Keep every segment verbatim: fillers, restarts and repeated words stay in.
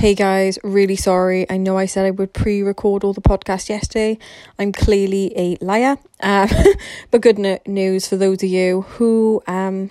Hey guys, really sorry. I know I said I would pre-record all the podcasts yesterday. I'm clearly a liar. Um, but good no- news for those of you who um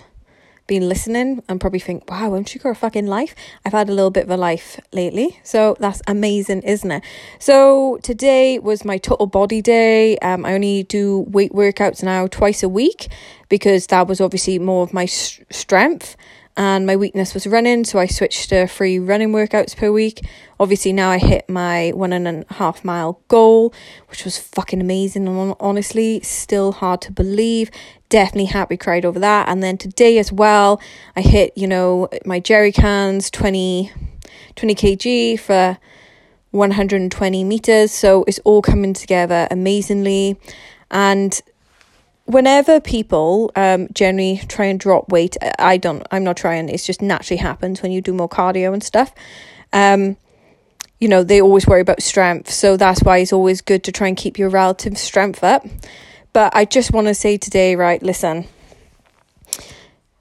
been listening and probably think, wow, haven't you got a fucking life? I've had a little bit of a life lately. So that's amazing, isn't it? So today was my total body day. Um, I only do weight workouts now twice a week because that was obviously more of my s- strength. And my weakness was running, so I switched to free running workouts per week. Obviously, now I hit my one and a half mile goal, which was fucking amazing. And honestly, still hard to believe. Definitely happy cried over that. And then today as well, I hit, you know, my jerry cans, twenty, twenty kilograms for one hundred twenty meters. So it's all coming together amazingly. And whenever people um generally try and drop weight, I don't I'm not trying, it's just naturally happens when you do more cardio and stuff. Um you know, they always worry about strength, so that's why it's always good to try and keep your relative strength up. But I just want to say today, right, listen,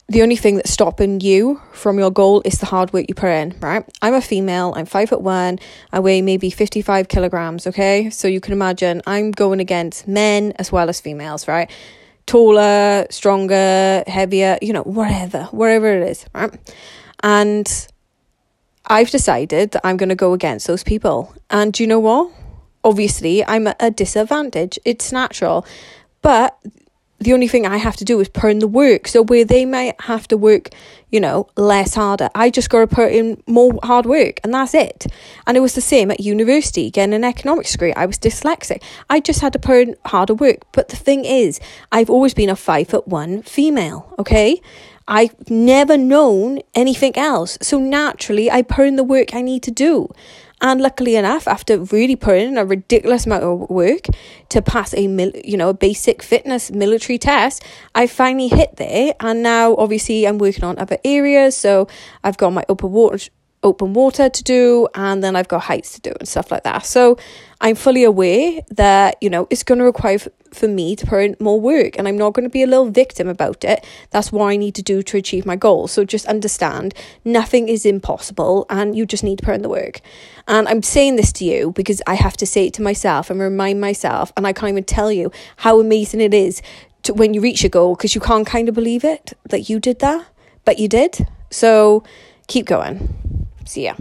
the only thing that's stopping you from your goal is the hard work you put in, right? I'm a female, I'm five foot one, I weigh maybe fifty-five kilograms, okay? So you can imagine I'm going against men as well as females, right? Taller, stronger, heavier, you know, whatever, wherever it is, right? And I've decided that I'm going to go against those people. And do you know what? Obviously, I'm at a disadvantage. It's natural. But the only thing I have to do is put in the work. So where they might have to work, you know, less harder, I just got to put in more hard work, and that's it. And it was the same at university, getting an economics degree. I was dyslexic. I just had to put in harder work. But the thing is, I've always been a five foot one female, okay? I've never known anything else. So naturally, I put in the work I need to do. And luckily enough, after really putting in a ridiculous amount of work to pass a mil- you know, a basic fitness military test, I finally hit there. And now, obviously, I'm working on other areas. So I've got my open water, open water to do, and then I've got heights to do and stuff like that. So I'm fully aware that, you know, it's going to require f- for me to put in more work, and I'm not going to be a little victim about it. That's what I need to do to achieve my goals. So just understand, nothing is impossible, and you just need to put in the work. And I'm saying this to you because I have to say it to myself and remind myself, and I can't even tell you how amazing it is to, when you reach a goal, because you can't kind of believe it that you did that, but you did. So keep going. See ya.